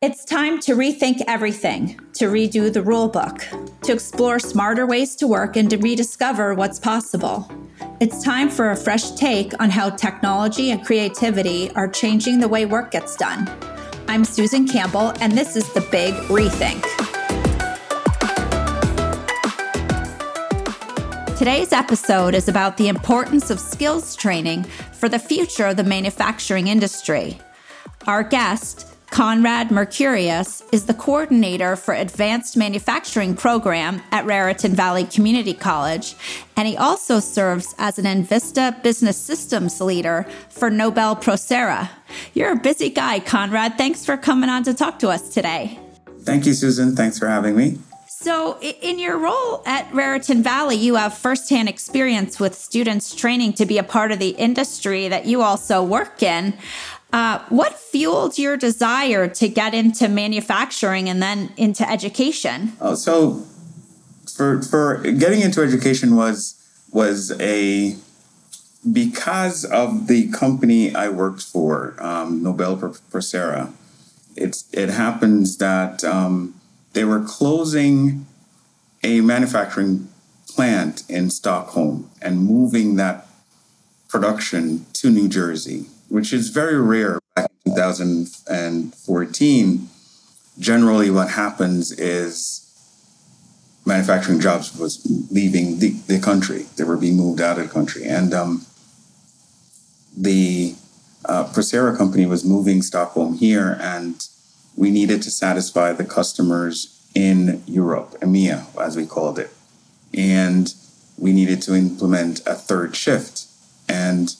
It's time to rethink everything, to redo the rule book, to explore smarter ways to work and to rediscover what's possible. It's time for a fresh take on how technology and creativity are changing the way work gets done. I'm Susan Campbell, and this is The Big Rethink. Today's episode is about the importance of skills training for the future of the manufacturing industry. Our guest, Conrad Mercurius, is the coordinator for Advanced Manufacturing program at Raritan Valley Community College, and he also serves as an Invista Business Systems Leader for Nobel Procera. You're a busy guy, Conrad. Thanks for coming on to talk to us today. Thank you, Susan. Thanks for having me. So in your role at Raritan Valley, you have firsthand experience with students training to be a part of the industry that you also work in. What fueled your desire to get into manufacturing and then into education? So for getting into education was because of the company I worked for, Nobel Procera. It happens that they were closing a manufacturing plant in Stockholm and moving that production to New Jersey, which is very rare. Back in 2014, generally what happens is manufacturing jobs was leaving the country. They were being moved out of the country. And the Procera company was moving Stockholm here, and we needed to satisfy the customers in Europe, EMEA, as we called it. And we needed to implement a third shift. And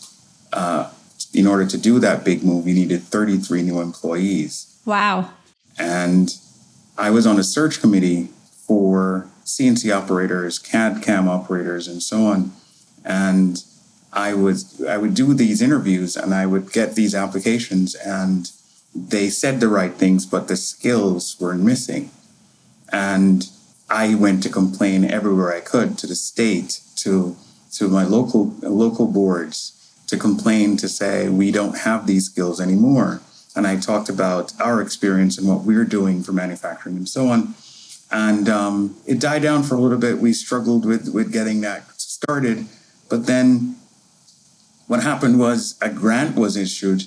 in order to do that big move, we needed 33 new employees. Wow. And I was on a search committee for CNC operators, CAD/CAM operators, and so on. And I would do these interviews and I would get these applications, and they said the right things, but the skills were missing. And I went to complain everywhere I could, to the state, to my local boards, to complain, to say, we don't have these skills anymore. And I talked about our experience and what we're doing for manufacturing and so on. And it died down for a little bit. We struggled with getting that started. But then what happened was a grant was issued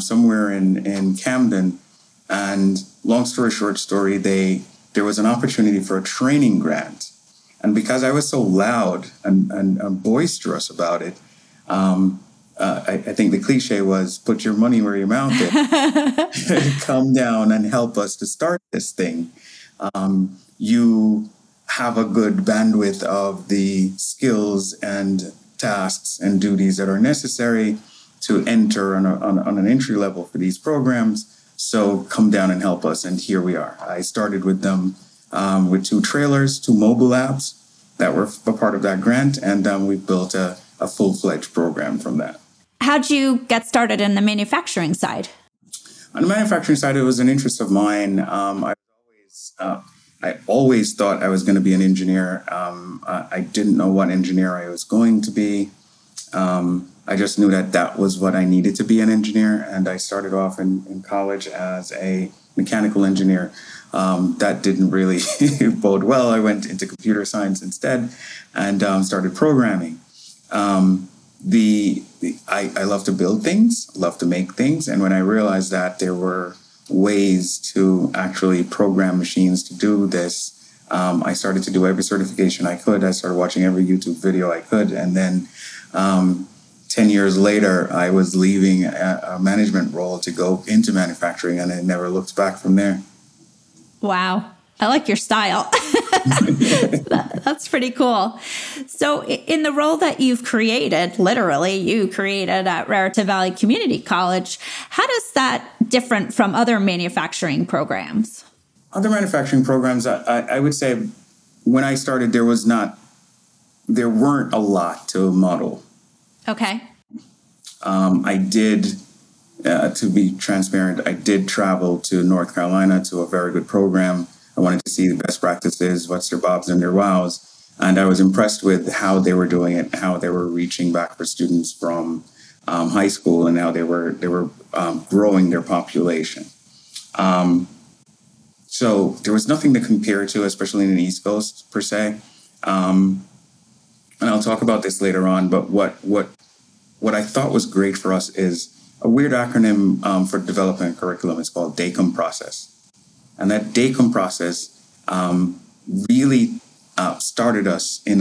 somewhere in Camden. And long story short story, there was an opportunity for a training grant. And because I was so loud and boisterous about it, I think the cliche was, put your money where your mouth is. Come down and help us to start this thing. You have a good bandwidth of the skills and tasks and duties that are necessary to enter on an entry level for these programs. So come down and help us. And here we are. I started with them with 2 trailers, 2 mobile apps that were a part of that grant. And we built a full-fledged program from that. How'd you get started in the manufacturing side? On the manufacturing side, it was an interest of mine. I always thought I was going to be an engineer. I didn't know what engineer I was going to be. I just knew that was what I needed to be an engineer. And I started off in college as a mechanical engineer. That didn't really bode well. I went into computer science instead and started programming. I love to build things, love to make things. And when I realized that there were ways to actually program machines to do this, I started to do every certification I could. I started watching every YouTube video I could. And then 10 years later, I was leaving a management role to go into manufacturing, and I never looked back from there. Wow. I like your style. That's pretty cool. So in the role that you've created, literally you created at Raritan Valley Community College, how does that different from other manufacturing programs? Other manufacturing programs, I would say when I started, there weren't a lot to model. Okay. To be transparent, I did travel to North Carolina to a very good program. I wanted to see the best practices, what's their bobs and their wows. And I was impressed with how they were doing it, how they were reaching back for students from high school, and how they were growing their population. So there was nothing to compare to, especially in the East Coast per se. And I'll talk about this later on, but what I thought was great for us is a weird acronym for development curriculum. It's called DACUM process. And that DACUM process really started us in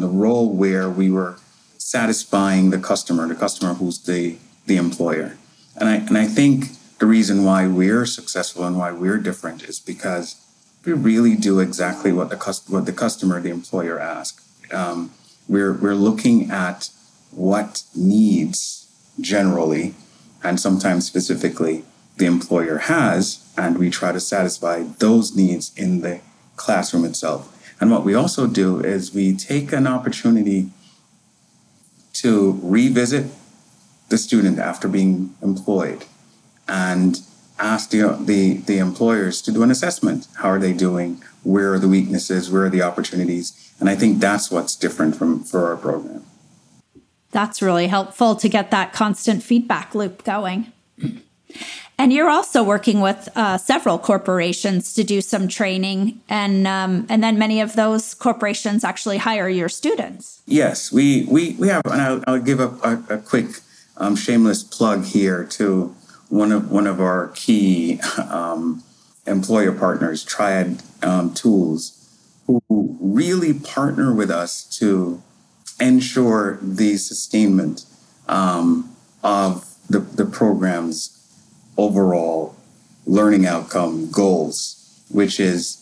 the role where we were satisfying the customer who's the employer. And I think the reason why we're successful and why we're different is because we really do exactly what the employer asks. We're looking at what needs generally and sometimes specifically the employer has, and we try to satisfy those needs in the classroom itself. And what we also do is we take an opportunity to revisit the student after being employed and ask the employers to do an assessment. How are they doing? Where are the weaknesses? Where are the opportunities? And I think that's what's different for our program. That's really helpful to get that constant feedback loop going. And you're also working with several corporations to do some training, and then many of those corporations actually hire your students. Yes, we have, and I'll give a quick shameless plug here to one of our key employer partners, Triad Tools, who really partner with us to ensure the sustainment of the program's overall learning outcome goals, which is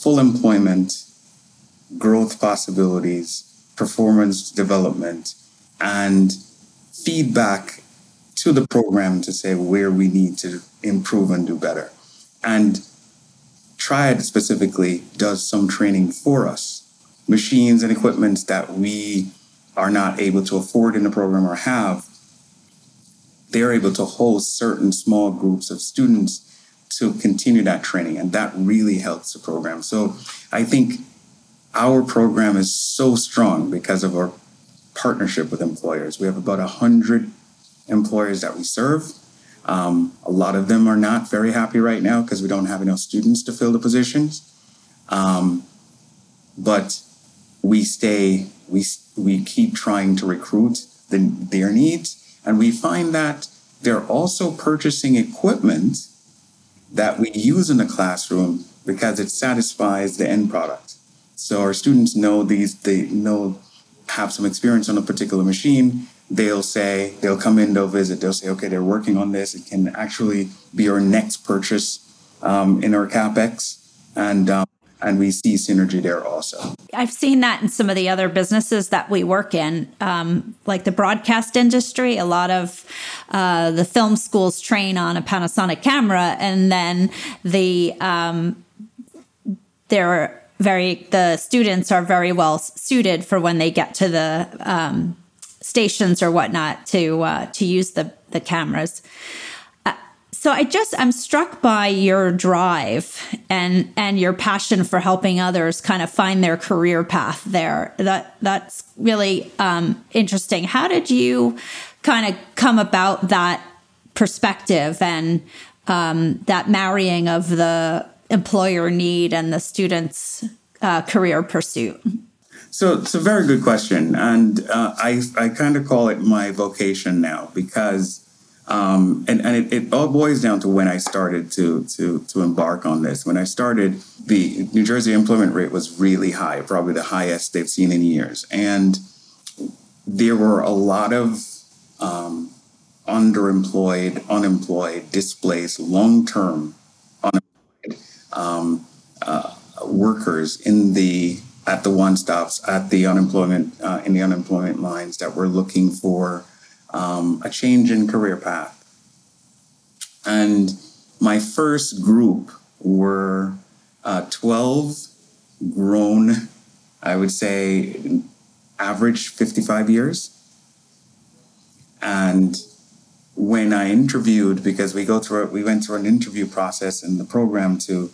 full employment, growth possibilities, performance development, and feedback to the program to say where we need to improve and do better. And Triad specifically does some training for us, machines and equipment that we are not able to afford in the program or have. They're able to host certain small groups of students to continue that training, and that really helps the program. So I think our program is so strong because of our partnership with employers. We have about 100 employers that we serve. A lot of them are not very happy right now because we don't have enough students to fill the positions. But we keep trying to recruit their needs. And we find that they're also purchasing equipment that we use in the classroom because it satisfies the end product. So our students know have some experience on a particular machine. They'll come in, they'll visit, they'll say, okay, they're working on this. It can actually be our next purchase in our CapEx. And we see synergy there also. I've seen that in some of the other businesses that we work in, like the broadcast industry. A lot of the film schools train on a Panasonic camera, and then the students are very well suited for when they get to the stations or whatnot to use the cameras. So I'm struck by your drive and your passion for helping others kind of find their career path there. That's really interesting. How did you kind of come about that perspective and that marrying of the employer need and the student's career pursuit? So it's a very good question. And I kind of call it my vocation now because it all boils down to when I started to embark on this. When I started, the New Jersey employment rate was really high, probably the highest they've seen in years. And there were a lot of underemployed, unemployed, displaced, long-term unemployed workers at the one-stops, in the unemployment lines that were looking for a change in career path. And my first group were 12 grown, I would say, average 55 years. And when I interviewed, because we went through an interview process in the program to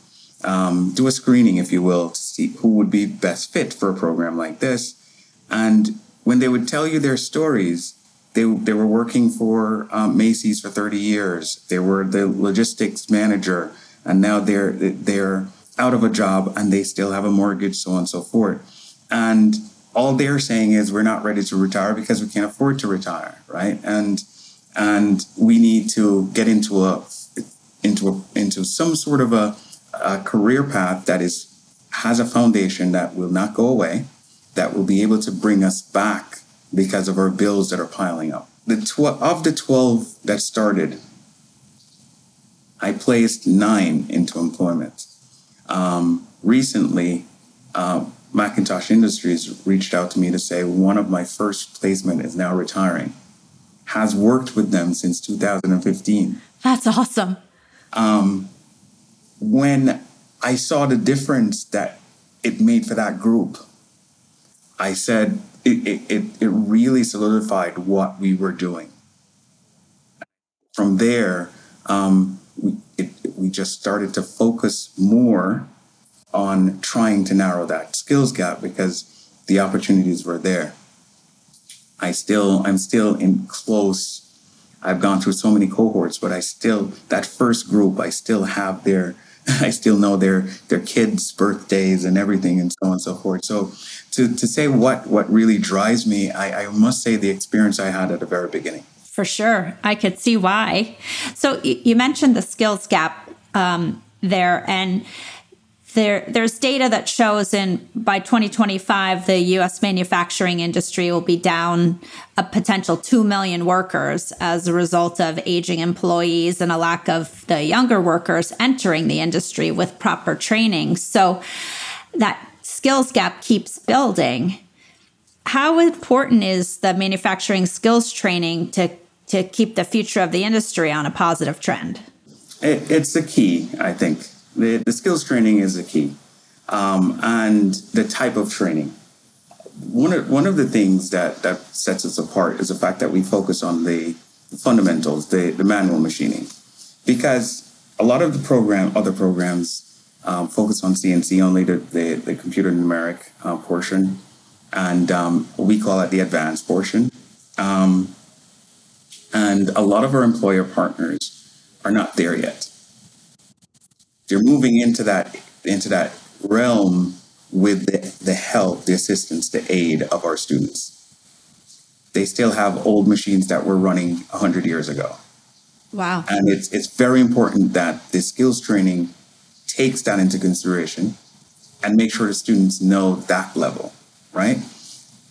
do a screening, if you will, to see who would be best fit for a program like this. And when they would tell you their stories, They were working for Macy's for 30 years. They were the logistics manager and now they're out of a job and they still have a mortgage, so on and so forth. And all they're saying is we're not ready to retire because we can't afford to retire, right? And we need to get into some sort of a career path that has a foundation that will not go away, that will be able to bring us back because of our bills that are piling up. Of the 12 that started, I placed 9 into employment. Recently, McIntosh Industries reached out to me to say one of my first placement is now retiring. Has worked with them since 2015. That's awesome. When I saw the difference that it made for that group, I said it really solidified what we were doing. From there, we just started to focus more on trying to narrow that skills gap because the opportunities were there. I'm still in close. I've gone through so many cohorts, but that first group, I still know their kids' birthdays and everything and so on and so forth. So to say what really drives me, I must say the experience I had at the very beginning. For sure. I could see why. So you mentioned the skills gap there, and there's data that shows by 2025, the U.S. manufacturing industry will be down a potential 2 million workers as a result of aging employees and a lack of the younger workers entering the industry with proper training. So that skills gap keeps building. How important is the manufacturing skills training to keep the future of the industry on a positive trend? It's the key, I think. The skills training is the key, and the type of training. One of the things that sets us apart is the fact that we focus on the fundamentals, the manual machining, because a lot of other programs focus on CNC only, the computer numeric portion, and we call it the advanced portion. And a lot of our employer partners are not there yet. They're moving into that realm with the help, the assistance, the aid of our students. They still have old machines that were running 100 years ago. Wow. And it's very important that the skills training takes that into consideration and make sure the students know that level, right?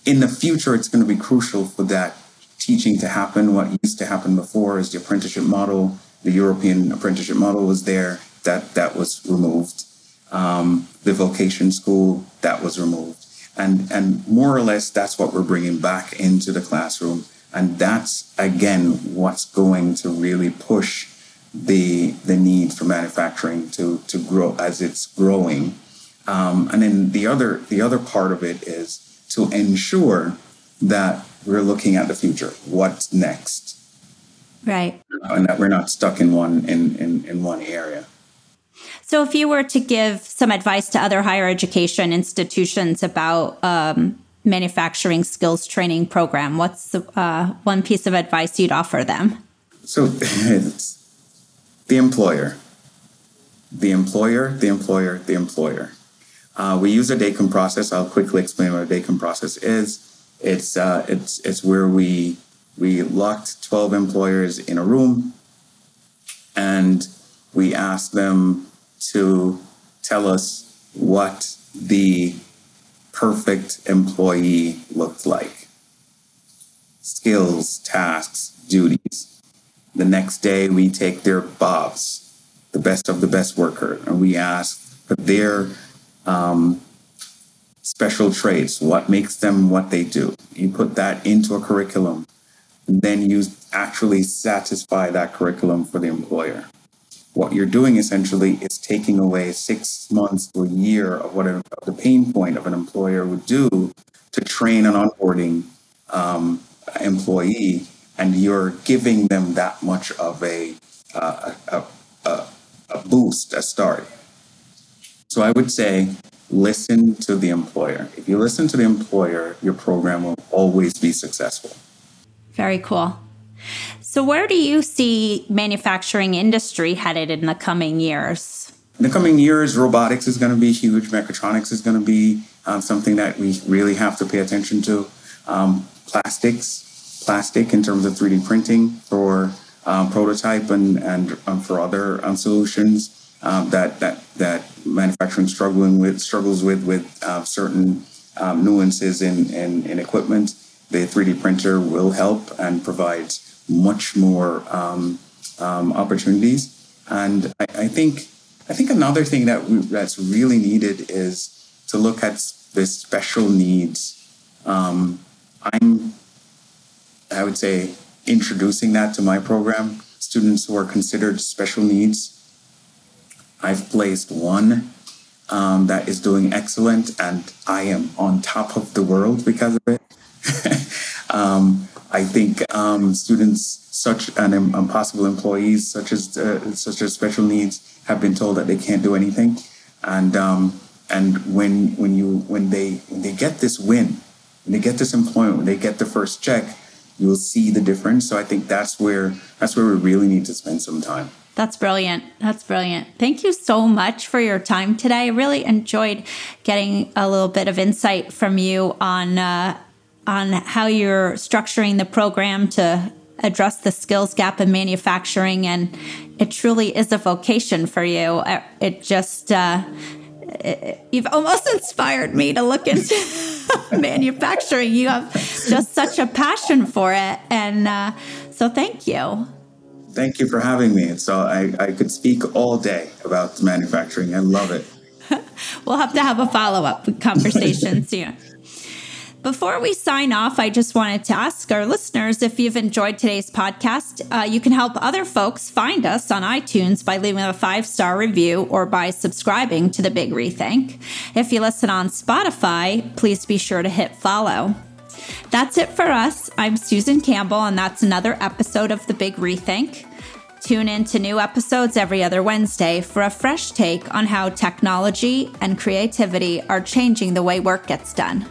In the future, it's going to be crucial for that teaching to happen. What used to happen before is the apprenticeship model. The European apprenticeship model was there. That was removed. The vocation school, that was removed. And more or less, that's what we're bringing back into the classroom. And that's, again, what's going to really push the need for manufacturing to grow as it's growing. And then the other part of it is to ensure that we're looking at the future. What's next? Right. And that we're not stuck in one area. So if you were to give some advice to other higher education institutions about manufacturing skills training program, what's the one piece of advice you'd offer them? So it's the employer. We use a DACUM process. I'll quickly explain what a DACUM process is. It's where we locked 12 employers in a room and we asked them to tell us what the perfect employee looked like. Skills, tasks, duties. The next day we take their BOVs, the best of the best worker, and we ask for their special traits, what makes them what they do. You put that into a curriculum, and then you actually satisfy that curriculum for the employer. What you're doing essentially is taking away 6 months to a year of the pain point of an employer would do to train an onboarding employee, and you're giving them that much of a boost, a start. So I would say, listen to the employer. If you listen to the employer, your program will always be successful. Very cool. So where do you see manufacturing industry headed in the coming years? In the coming years, robotics is going to be huge. Mechatronics is going to be something that we really have to pay attention to. Plastic in terms of 3D printing for prototype and for other solutions that manufacturing struggles with certain nuances in equipment. The 3D printer will help and provide much more opportunities. And I think another thing that's really needed is to look at the special needs. I would say introducing that to my program. Students who are considered special needs. I've placed one that is doing excellent, and I am on top of the world because of it. I think possible employees such as special needs have been told that they can't do anything, and when they get this win, when they get this employment, when they get the first check, you will see the difference. So I think that's where we really need to spend some time. That's brilliant. Thank you so much for your time today. I really enjoyed getting a little bit of insight from you on how you're structuring the program to address the skills gap in manufacturing. And it truly is a vocation for you. It just, you've almost inspired me to look into manufacturing. You have just such a passion for it. And so thank you. Thank you for having me. So I could speak all day about manufacturing. I love it. We'll have to have a follow-up conversation soon. Before we sign off, I just wanted to ask our listeners if you've enjoyed today's podcast. You can help other folks find us on iTunes by leaving a 5-star review or by subscribing to The Big Rethink. If you listen on Spotify, please be sure to hit follow. That's it for us. I'm Susan Campbell, and that's another episode of The Big Rethink. Tune in to new episodes every other Wednesday for a fresh take on how technology and creativity are changing the way work gets done.